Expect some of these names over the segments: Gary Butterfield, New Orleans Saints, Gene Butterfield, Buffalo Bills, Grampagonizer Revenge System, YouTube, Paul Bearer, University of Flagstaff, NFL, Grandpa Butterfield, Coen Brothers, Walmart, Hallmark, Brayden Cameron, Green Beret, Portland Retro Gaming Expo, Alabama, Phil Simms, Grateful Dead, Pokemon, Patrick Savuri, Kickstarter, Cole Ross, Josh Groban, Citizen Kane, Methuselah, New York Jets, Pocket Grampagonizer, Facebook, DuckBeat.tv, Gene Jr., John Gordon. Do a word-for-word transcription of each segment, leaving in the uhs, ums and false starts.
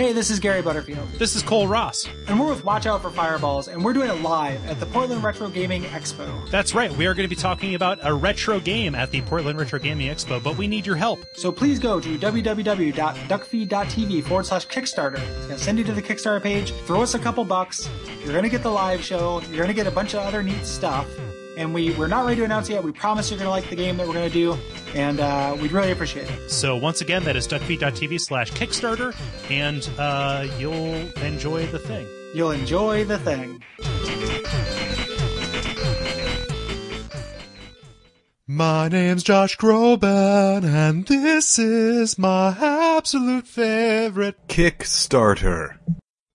Hey, this is Gary Butterfield. This is Cole Ross. And we're with Watch Out for Fireballs, and we're doing it live at the Portland Retro Gaming Expo. That's right. We are going to be talking about a retro game at the Portland Retro Gaming Expo, but we need your help. So please go to www.duckfeed.tv forward slash Kickstarter. It's going to send you to the Kickstarter page. Throw us a couple bucks. You're going to get the live show. You're going to get a bunch of other neat stuff. And we, we're not ready to announce it yet. We promise you're going to like the game that we're going to do, and uh, we'd really appreciate it. So once again, that is duckbeat.tv slash Kickstarter, and uh, you'll enjoy the thing. You'll enjoy the thing. My name's Josh Groban, and this is my absolute favorite Kickstarter.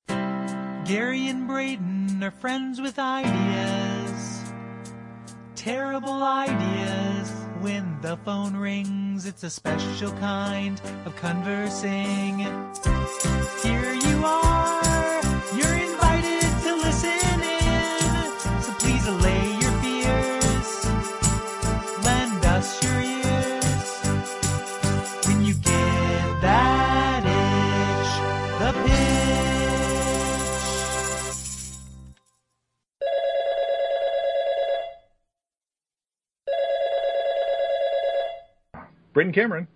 Gary and Brayden are friends with ideas. Terrible ideas. When the phone rings, it's a special kind of conversing. Here you are, you're invited to listen in. So please allay your fears, lend us your ears. When you get that itch, the pitch. Brayden Cameron.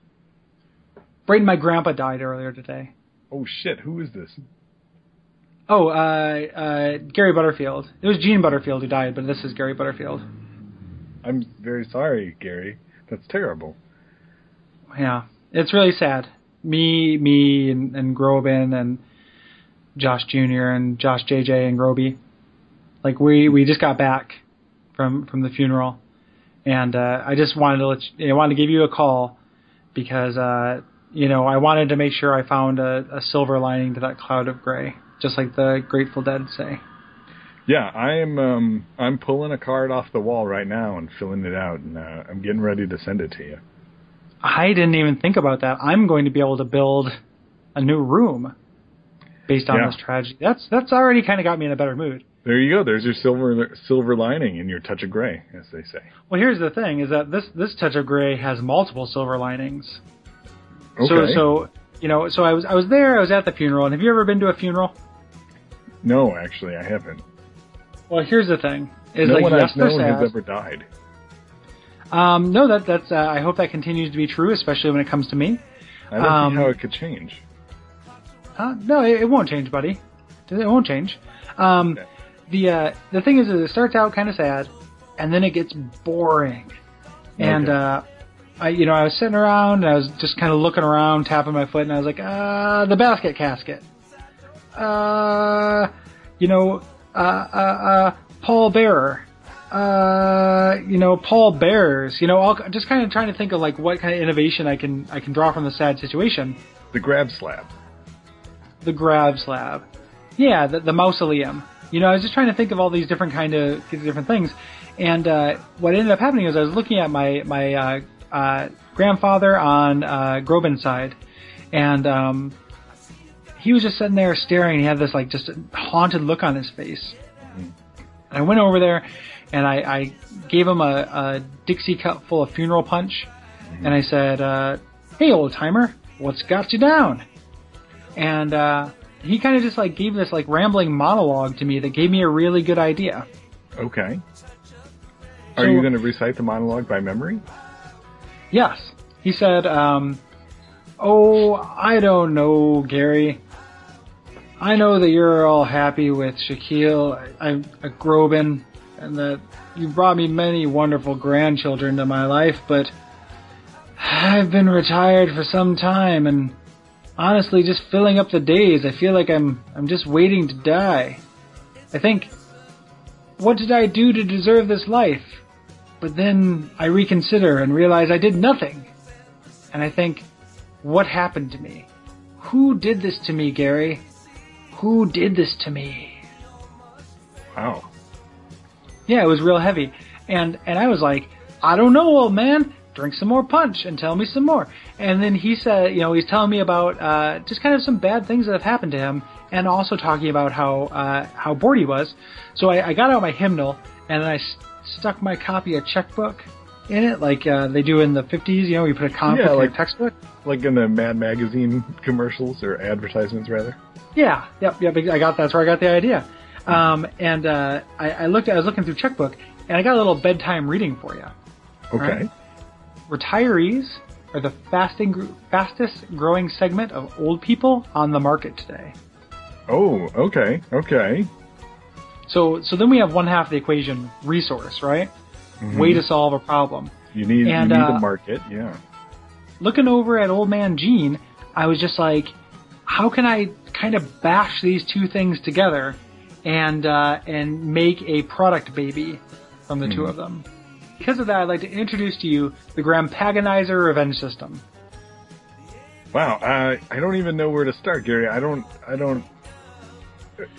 Brayden, my grandpa died earlier today. Oh, shit. Who is this? Oh, uh, uh, Gary Butterfield. It was Gene Butterfield who died, but this is Gary Butterfield. I'm very sorry, Gary. That's terrible. Yeah. It's really sad. Me, me, and, and Groban, and Josh Junior, and Josh J J, and Groby. Like, we, we just got back from, from the funeral. And uh, I just wanted to let you, I wanted to give you a call because uh, you know, I wanted to make sure I found a, a silver lining to that cloud of gray, just like the Grateful Dead say. Yeah, I'm um, I'm pulling a card off the wall right now and filling it out, and uh, I'm getting ready to send it to you. I didn't even think about that. I'm going to be able to build a new room based on yeah. this tragedy. That's that's already kind of got me in a better mood. There you go. There's your silver silver lining in your touch of gray, as they say. Well, here's the thing: is that this this touch of gray has multiple silver linings. Okay. So, so you know, so I was I was there. I was at the funeral. And have you ever been to a funeral? No, actually, I haven't. Well, here's the thing: is no like one yes, has, no sad. one has ever died. Um, no, that that's. Uh, I hope that continues to be true, especially when it comes to me. I don't um, see how it could change. Uh, no, it, it won't change, buddy. It won't change. Um, okay. The uh, the thing is, is, it starts out kind of sad, and then it gets boring. And, okay. uh, I you know, I was sitting around, and I was just kind of looking around, tapping my foot, and I was like, uh, the basket casket. Uh, you know, uh, uh, uh, Paul Bearer. Uh, you know, Paul Bears. You know, I'll, just kind of trying to think of, like, what kind of innovation I can I can draw from the sad situation. The grab slab. The grab slab. Yeah, the, the mausoleum. You know, I was just trying to think of all these different kind of different things, and uh, what ended up happening is I was looking at my my uh, uh, grandfather on uh, Groban's side, and um, he was just sitting there staring. He had this like just haunted look on his face. And I went over there, and I, I gave him a, a Dixie cup full of funeral punch, and I said, uh, "Hey, old timer, what's got you down?" And uh, he kind of just, like, gave this, like, rambling monologue to me that gave me a really good idea. Okay. Are so, you going to recite the monologue by memory? Yes. He said, um, oh, I don't know, Gary. I know that you're all happy with Shaquille I, I, Groban, and that you brought me many wonderful grandchildren to my life, but I've been retired for some time, and honestly, just filling up the days. I feel like I'm I'm just waiting to die. I think, what did I do to deserve this life? But then I reconsider and realize I did nothing. And I think, what happened to me? Who did this to me, Gary? Who did this to me? Wow. Yeah, it was real heavy. And and I was like, I don't know, old man. Drink some more punch and tell me some more. And then he said, you know, he's telling me about uh, just kind of some bad things that have happened to him, and also talking about how uh, how bored he was. So I, I got out my hymnal, and then I st- stuck my copy of checkbook in it, like uh, they do in the fifties, you know, you put a comic yeah, book like, in a textbook. Like in the Mad Magazine commercials, or advertisements, rather. Yeah, yep, yep, I got that's where I got the idea. Um, and uh, I, I looked, I was looking through Checkbook, and I got a little bedtime reading for you. Okay. Right? Retirees are the fasting, fastest growing segment of old people on the market today. Oh, okay, okay. So, so then we have one half of the equation, resource, right? Mm-hmm. Way to solve a problem. You need, and, you need uh, the market, yeah. Looking over at Old Man Gene, I was just like, how can I kind of bash these two things together and uh, and make a product baby from the mm-hmm. two of them? Because of that, I'd like to introduce to you the Grampagonizer Revenge System. Wow, uh, I don't even know where to start, Gary. I don't, I don't.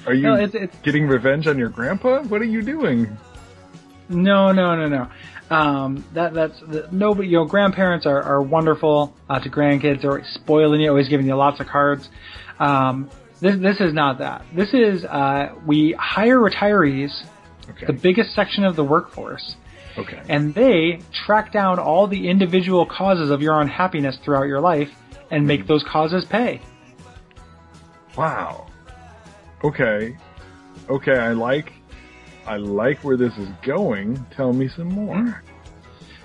Are you no, it's, it's, getting revenge on your grandpa? What are you doing? No, no, no, no. Um, that that's the, no, but you know, grandparents are are wonderful uh, to grandkids. They're always spoiling you, always giving you lots of cards. Um, this this is not that. This is uh, we hire retirees, okay. the biggest section of the workforce. Okay. And they track down all the individual causes of your unhappiness throughout your life and make those causes pay. Wow. Okay. Okay, I like I like where this is going. Tell me some more.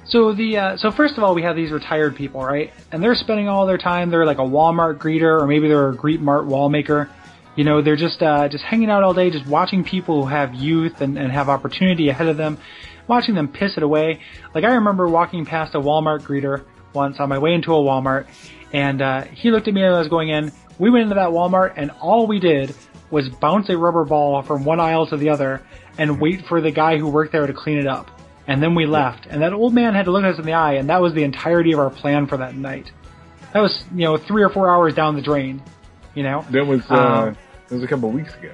So the uh, so first of all, we have these retired people, right? And they're spending all their time. They're like a Walmart greeter, or maybe they're a Greet Mart wall maker. You know, they're just uh, just hanging out all day, just watching people who have youth and, and have opportunity ahead of them. Watching them piss it away. Like, I remember walking past a Walmart greeter once on my way into a Walmart, and uh, he looked at me as I was going in. We went into that Walmart, and all we did was bounce a rubber ball from one aisle to the other and wait for the guy who worked there to clean it up. And then we left. And that old man had to look us in the eye, and that was the entirety of our plan for that night. That was, you know, three or four hours down the drain, you know? That was, uh, um, that was a couple of weeks ago.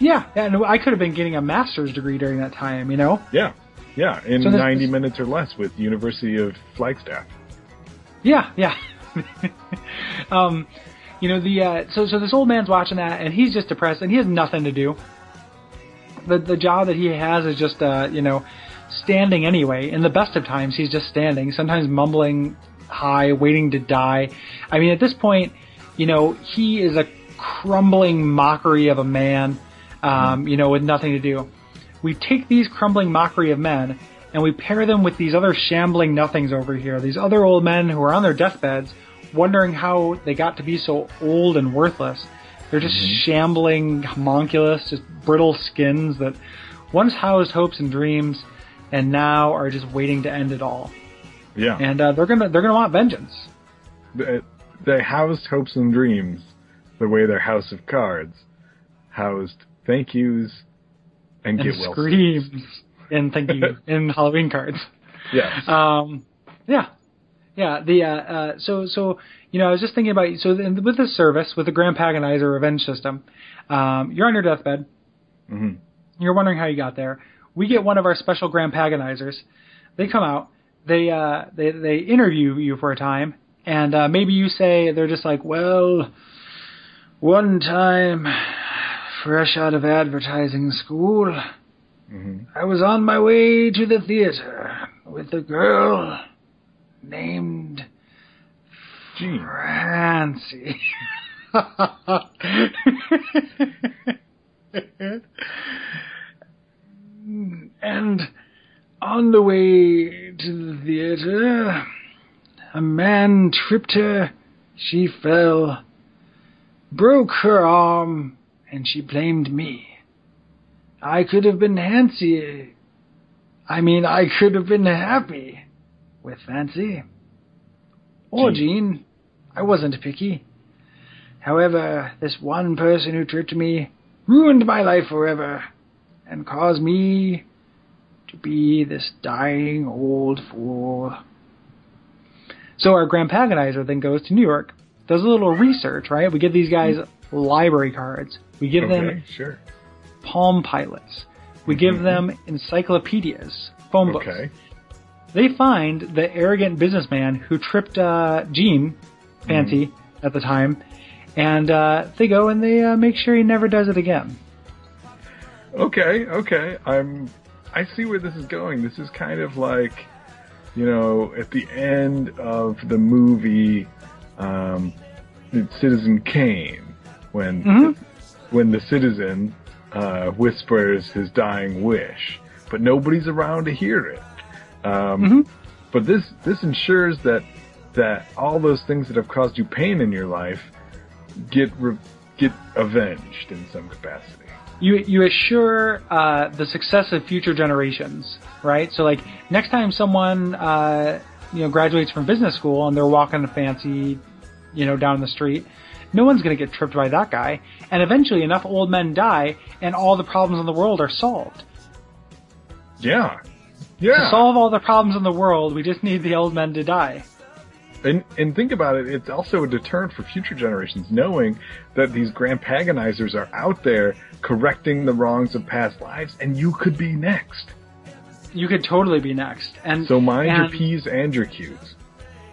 Yeah, and I could have been getting a master's degree during that time, you know? Yeah, yeah, in so this, ninety this, minutes or less with University of Flagstaff. Yeah, yeah. um, you know, the uh, so so this old man's watching that, and he's just depressed, and he has nothing to do. The the job that he has is just, uh, you know, standing anyway. In the best of times, he's just standing, sometimes mumbling high, waiting to die. I mean, at this point, you know, he is a crumbling mockery of a man. Um, you know, with nothing to do. We take these crumbling mockery of men and we pair them with these other shambling nothings over here, these other old men who are on their deathbeds wondering how they got to be so old and worthless. They're just mm-hmm. shambling homunculus, just brittle skins that once housed hopes and dreams and now are just waiting to end it all. Yeah. And uh, they're going to they're going to want vengeance. They, they housed hopes and dreams the way their house of cards housed thank yous and, and get well screams and thank you in Halloween cards. Yes. Um, yeah. Yeah. The uh, uh, so so you know I was just thinking about so the, with this service with the Grampagonizer Revenge System, um, you're on your deathbed. Mm-hmm. You're wondering how you got there. We get one of our special Grampagonizers. They come out. They uh, they they interview you for a time, and uh, maybe you say they're just like, well, one time, fresh out of advertising school, mm-hmm. I was on my way to the theater with a girl named Gee. Francie. And on the way to the theater, a man tripped her, she fell, broke her arm, and she blamed me. I could have been Nancy. I mean, I could have been happy with Nancy. Or Gene. I wasn't picky. However, this one person who tricked me ruined my life forever and caused me to be this dying old fool. So our Grampagonizer then goes to New York, does a little research, right? We get these guys library cards. We give okay, them sure. Palm Pilots. We mm-hmm. give them encyclopedias, phone books. Okay. They find the arrogant businessman who tripped uh, Gene, Fancy, mm. at the time, and uh, they go and they uh, make sure he never does it again. Okay, okay. I'm. I see where this is going. This is kind of like you know, at the end of the movie um, Citizen Kane, when mm-hmm. the, when the citizen uh, whispers his dying wish, but nobody's around to hear it. Um, mm-hmm. But this this ensures that that all those things that have caused you pain in your life get re- get avenged in some capacity. You you assure uh, the success of future generations, right? So like next time someone uh, you know graduates from business school and they're walking fancy, you know, down the street, no one's going to get tripped by that guy. And eventually, enough old men die, and all the problems in the world are solved. Yeah, yeah. To solve all the problems in the world, we just need the old men to die. And, and think about it, it's also a deterrent for future generations, knowing that these Grampagonizers are out there correcting the wrongs of past lives, and you could be next. You could totally be next. And so mind and your P's and your Q's.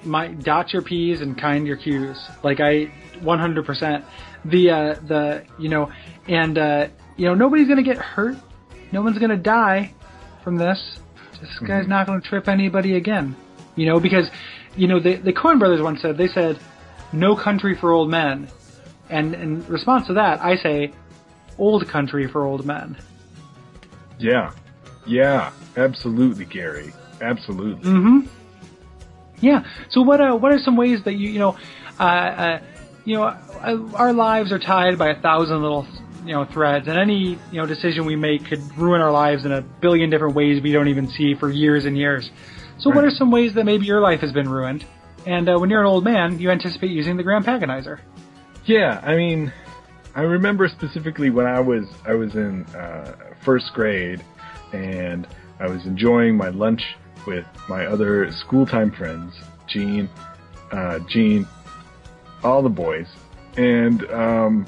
My, dot your P's and kind your Q's. Like, I, one hundred percent. The, uh, the, you know, and, uh, you know, nobody's gonna get hurt. No one's gonna die from this. This guy's mm-hmm. not gonna trip anybody again. You know, because... You know, the, the Coen Brothers once said, they said, no country for old men. And in response to that, I say, old country for old men. Yeah. Yeah. Absolutely, Gary. Absolutely. Mm-hmm. Yeah. So what, uh, what are some ways that you, you know, uh, uh, you know, our lives are tied by a thousand little, you know, threads, and any, you know, decision we make could ruin our lives in a billion different ways we don't even see for years and years. So right. What are some ways that maybe your life has been ruined? And uh, when you're an old man, you anticipate using the Grampagonizer. Yeah, I mean, I remember specifically when I was I was in uh, first grade, and I was enjoying my lunch with my other school-time friends, Gene, uh, Gene, all the boys. And um,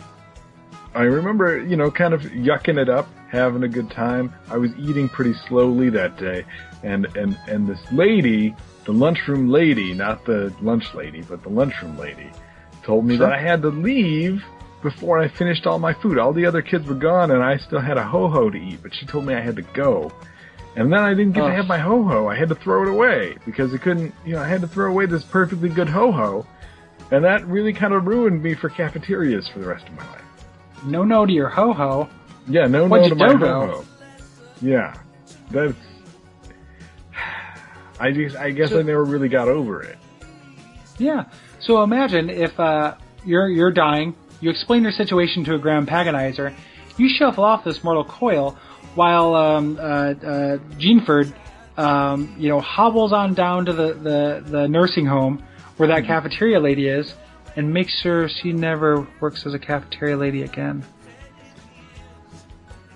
I remember, you know, kind of yucking it up, having a good time. I was eating pretty slowly that day. And, and, and this lady, the lunchroom lady, not the lunch lady, but the lunchroom lady, told me sure. that I had to leave before I finished all my food. All the other kids were gone, and I still had a ho-ho to eat, but she told me I had to go. And then I didn't get oh. to have my ho-ho. I had to throw it away because I couldn't, you know, I had to throw away this perfectly good ho-ho. And that really kind of ruined me for cafeterias for the rest of my life. No no to your ho-ho. Yeah, no What'd no to my ho-ho. Yeah, that's... I, just, I guess so, I never really got over it. Yeah. So imagine if uh, you're you're dying, you explain your situation to a Grampagonizer, you shuffle off this mortal coil while um, uh, uh, Geneford, um, you know, hobbles on down to the, the, the nursing home where that cafeteria lady is and makes sure she never works as a cafeteria lady again.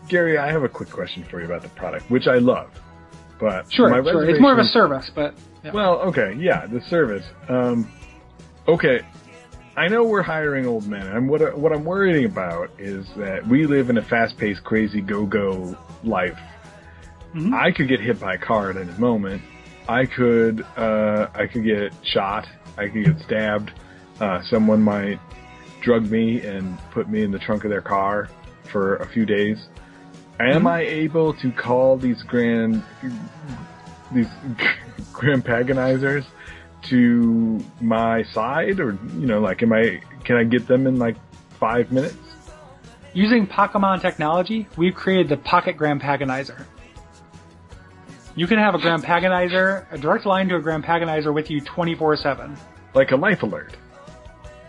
Gary, I have a quick question for you about the product, which I love. But sure, my sure. It's more of a service, but... Yeah. Well, okay, yeah, the service. Um, okay, I know we're hiring old men, and what, what I'm worrying about is that we live in a fast-paced, crazy, go-go life. Mm-hmm. I could get hit by a car at any moment. I could, uh, I could get shot. I could get stabbed. Uh, someone might drug me and put me in the trunk of their car for a few days. Am mm-hmm. I able to call these grand, these Grampagonizers to my side, or you know, like, am I? Can I get them in like five minutes? Using Pokemon technology, we've created the Pocket Grampagonizer. You can have a Grampagonizer, a direct line to a Grampagonizer with you twenty-four seven, like a life alert.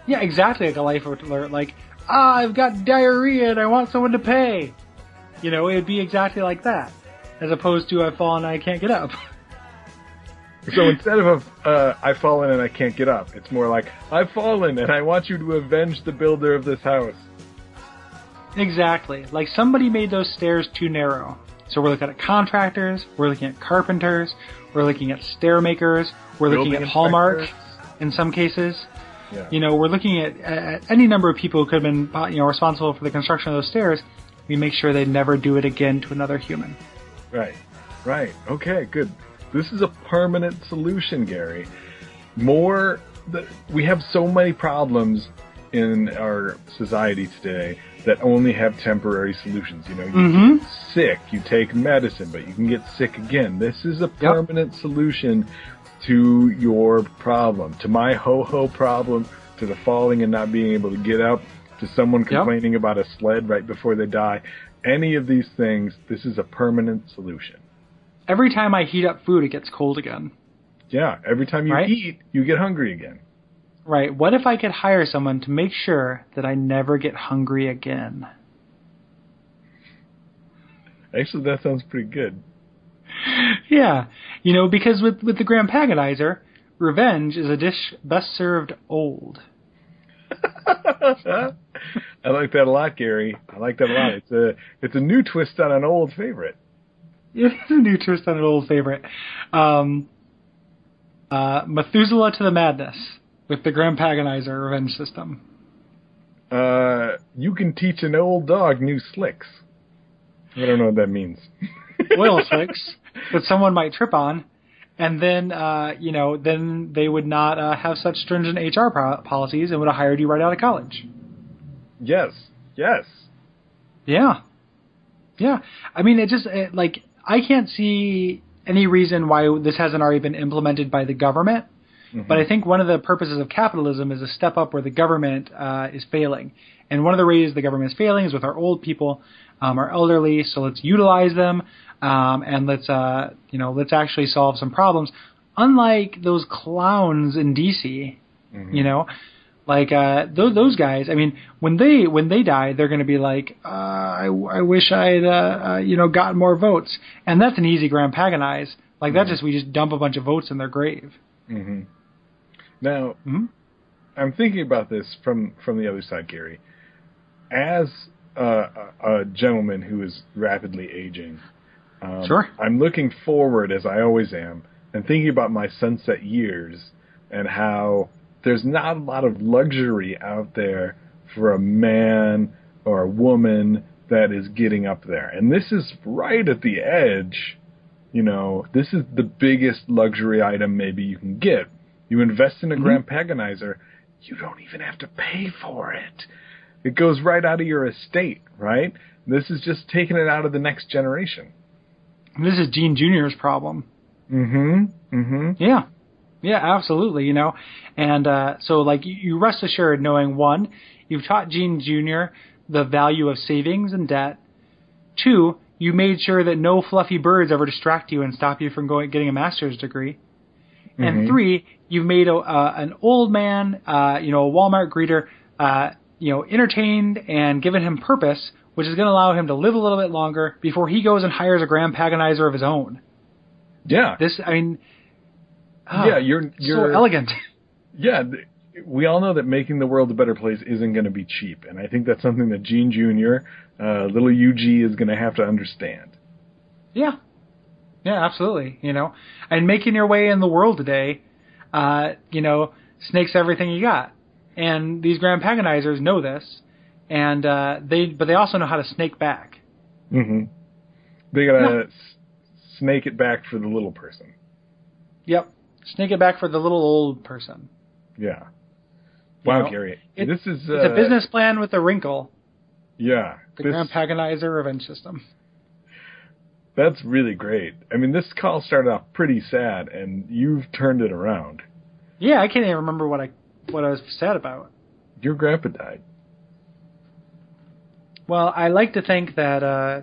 Yeah, exactly, like a life alert. Like, ah, I've got diarrhea and I want someone to pay. You know, it would be exactly like that, as opposed to I've fallen and I can't get up. So instead of a, uh, I've fallen and I can't get up, it's more like, I've fallen and I want you to avenge the builder of this house. Exactly. Like, somebody made those stairs too narrow. So we're looking at contractors, we're looking at carpenters, we're looking at stair makers, we're Building looking at Hallmark inspectors. In some cases. Yeah. You know, we're looking at, at any number of people who could have been, you know, responsible for the construction of those stairs. We make sure they never do it again to another human. Right, right. Okay, good. This is a permanent solution, Gary. More, the, we have so many problems in our society today that only have temporary solutions. You know, you mm-hmm. get sick, you take medicine, but you can get sick again. This is a permanent yep. solution to your problem, to my ho-ho problem, to the falling and not being able to get up, to someone complaining yep. about a sled right before they die. Any of these things, this is a permanent solution. Every time I heat up food, it gets cold again. Yeah, every time you right? eat, you get hungry again. Right. What if I could hire someone to make sure that I never get hungry again? Actually, that sounds pretty good. Yeah. You know, because with, with the Grampagonizer, revenge is a dish best served old. I like that a lot, Gary. I like that a lot. It's a it's a new twist on an old favorite. It's a new twist on an old favorite. Um, uh, Methuselah to the Madness with the Grampagonizer Revenge System. Uh, you can teach an old dog new slicks. I don't know what that means. Oil slicks that someone might trip on, and then uh, you know, then they would not uh, have such stringent H R pro- policies and would have hired you right out of college. Yes. Yes. Yeah. Yeah. I mean, it just it, like I can't see any reason why this hasn't already been implemented by the government. Mm-hmm. But I think one of the purposes of capitalism is a step up where the government uh, is failing. And one of the ways the government is failing is with our old people, um, our elderly. So let's utilize them, um, and let's uh, you know let's actually solve some problems. Unlike those clowns in D C, mm-hmm. you know, like uh, those those guys. I mean, when they when they die, they're going to be like, uh, I, I wish I'd uh, uh, you know gotten more votes. And that's an easy Grampagonize. Like mm-hmm. that, just we just dump a bunch of votes in their grave. Mm-hmm. Now, mm-hmm. I'm thinking about this from, from the other side, Gary. As uh, a, a gentleman who is rapidly aging, um, sure. I'm looking forward, as I always am, and thinking about my sunset years and how there's not a lot of luxury out there for a man or a woman that is getting up there. And this is right at the edge. You know, this is the biggest luxury item maybe you can get. You invest in a mm-hmm. Grampagonizer, you don't even have to pay for it. It goes right out of your estate, right? This is just taking it out of the next generation. This is Gene Junior's problem. Mm-hmm. Mm-hmm. Yeah. Yeah, absolutely, you know. And uh, so, like, you rest assured knowing, one, you've taught Gene Junior the value of savings and debt. Two, you made sure that no fluffy birds ever distract you and stop you from going getting a master's degree. And mm-hmm. three, you've made a, uh, an old man, uh, you know, a Walmart greeter, uh, you know, entertained and given him purpose, which is going to allow him to live a little bit longer before he goes and hires a Grampagonizer of his own. Yeah. This, I mean, uh, yeah, you're, you're so elegant. Yeah. We all know that making the world a better place isn't going to be cheap. And I think that's something that Gene Junior, uh, little U G is going to have to understand. Yeah. Yeah, absolutely. You know, and making your way in the world today, uh, you know, snakes everything you got. And these Grampagonizers know this, and uh, they but they also know how to snake back. Mm-hmm. They gotta yeah. s- snake it back for the little person. Yep, snake it back for the little old person. Yeah. Wow, you know, Gary, it, this is uh, it's a business plan with a wrinkle. Yeah, the this... Grampagonizer Revenge System. That's really great. I mean, this call started off pretty sad, and you've turned it around. Yeah, I can't even remember what I what I was sad about. Your grandpa died. Well, I like to think that, uh,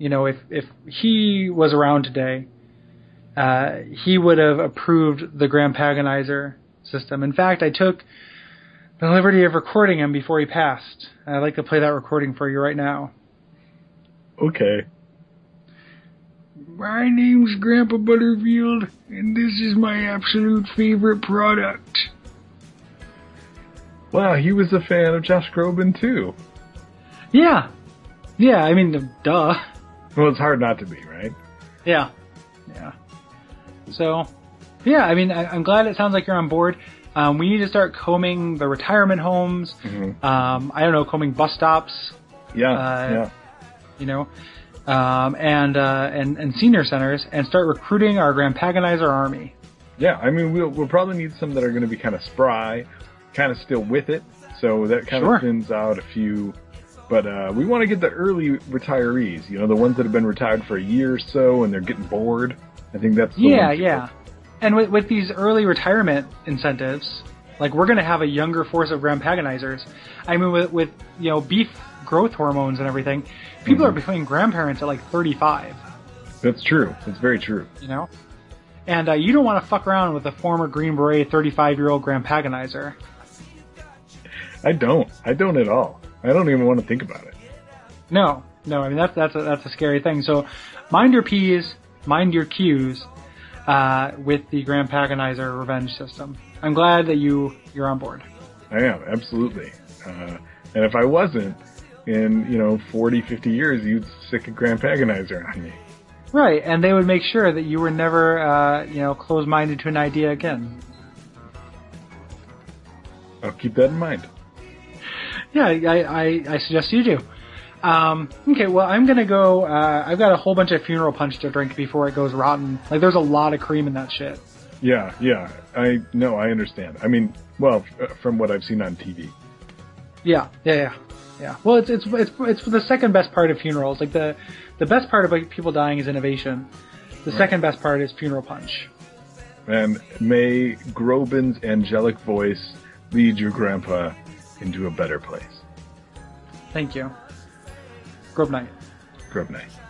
you know, if, if he was around today, uh, he would have approved the Grampagonizer system. In fact, I took the liberty of recording him before he passed. I'd like to play that recording for you right now. Okay. My name's Grandpa Butterfield, and this is my absolute favorite product. Wow, he was a fan of Josh Groban, too. Yeah. Yeah, I mean, duh. Well, it's hard not to be, right? Yeah. Yeah. So, yeah, I mean, I, I'm glad it sounds like you're on board. Um, we need to start combing the retirement homes. Mm-hmm. Um, I don't know, combing bus stops. Yeah, uh, yeah. You know? Um, and, uh, and and senior centers, and start recruiting our Grampagonizer army. Yeah, I mean, we'll, we'll probably need some that are going to be kind of spry, kind of still with it, so that kind sure. of thins out a few. But uh, we want to get the early retirees, you know, the ones that have been retired for a year or so, and they're getting bored. I think that's the yeah, yeah. And with, with these early retirement incentives, like, we're going to have a younger force of Grampagonizers. I mean, with, with, you know, beef growth hormones and everything, people mm-hmm. are becoming grandparents at, like, thirty-five. That's true. That's very true. You know? And uh, you don't want to fuck around with a former Green Beret thirty-five-year-old Grampagonizer. I don't. I don't at all. I don't even want to think about it. No. No, I mean, that's, that's, a, that's a scary thing. So, mind your P's, mind your Q's, uh, with the Grampagonizer Revenge System. I'm glad that you, you're on board. I am, absolutely. Uh, and if I wasn't, in, you know, forty, fifty years, you'd stick a Grampagonizer on me. Right, and they would make sure that you were never, uh, you know, closed-minded to an idea again. I'll keep that in mind. Yeah, I, I, I suggest you do. Um, okay, well, I'm going to go... Uh, I've got a whole bunch of funeral punch to drink before it goes rotten. Like, there's a lot of cream in that shit. Yeah, yeah. I No, I understand. I mean, well, f- from what I've seen on T V. Yeah, yeah, yeah. Yeah. Well, it's it's it's it's the second best part of funerals. Like, the the best part about people dying is innovation. The right. second best part is funeral punch. And may Groban's angelic voice lead your grandpa into a better place. Thank you. Grob night. Grob night.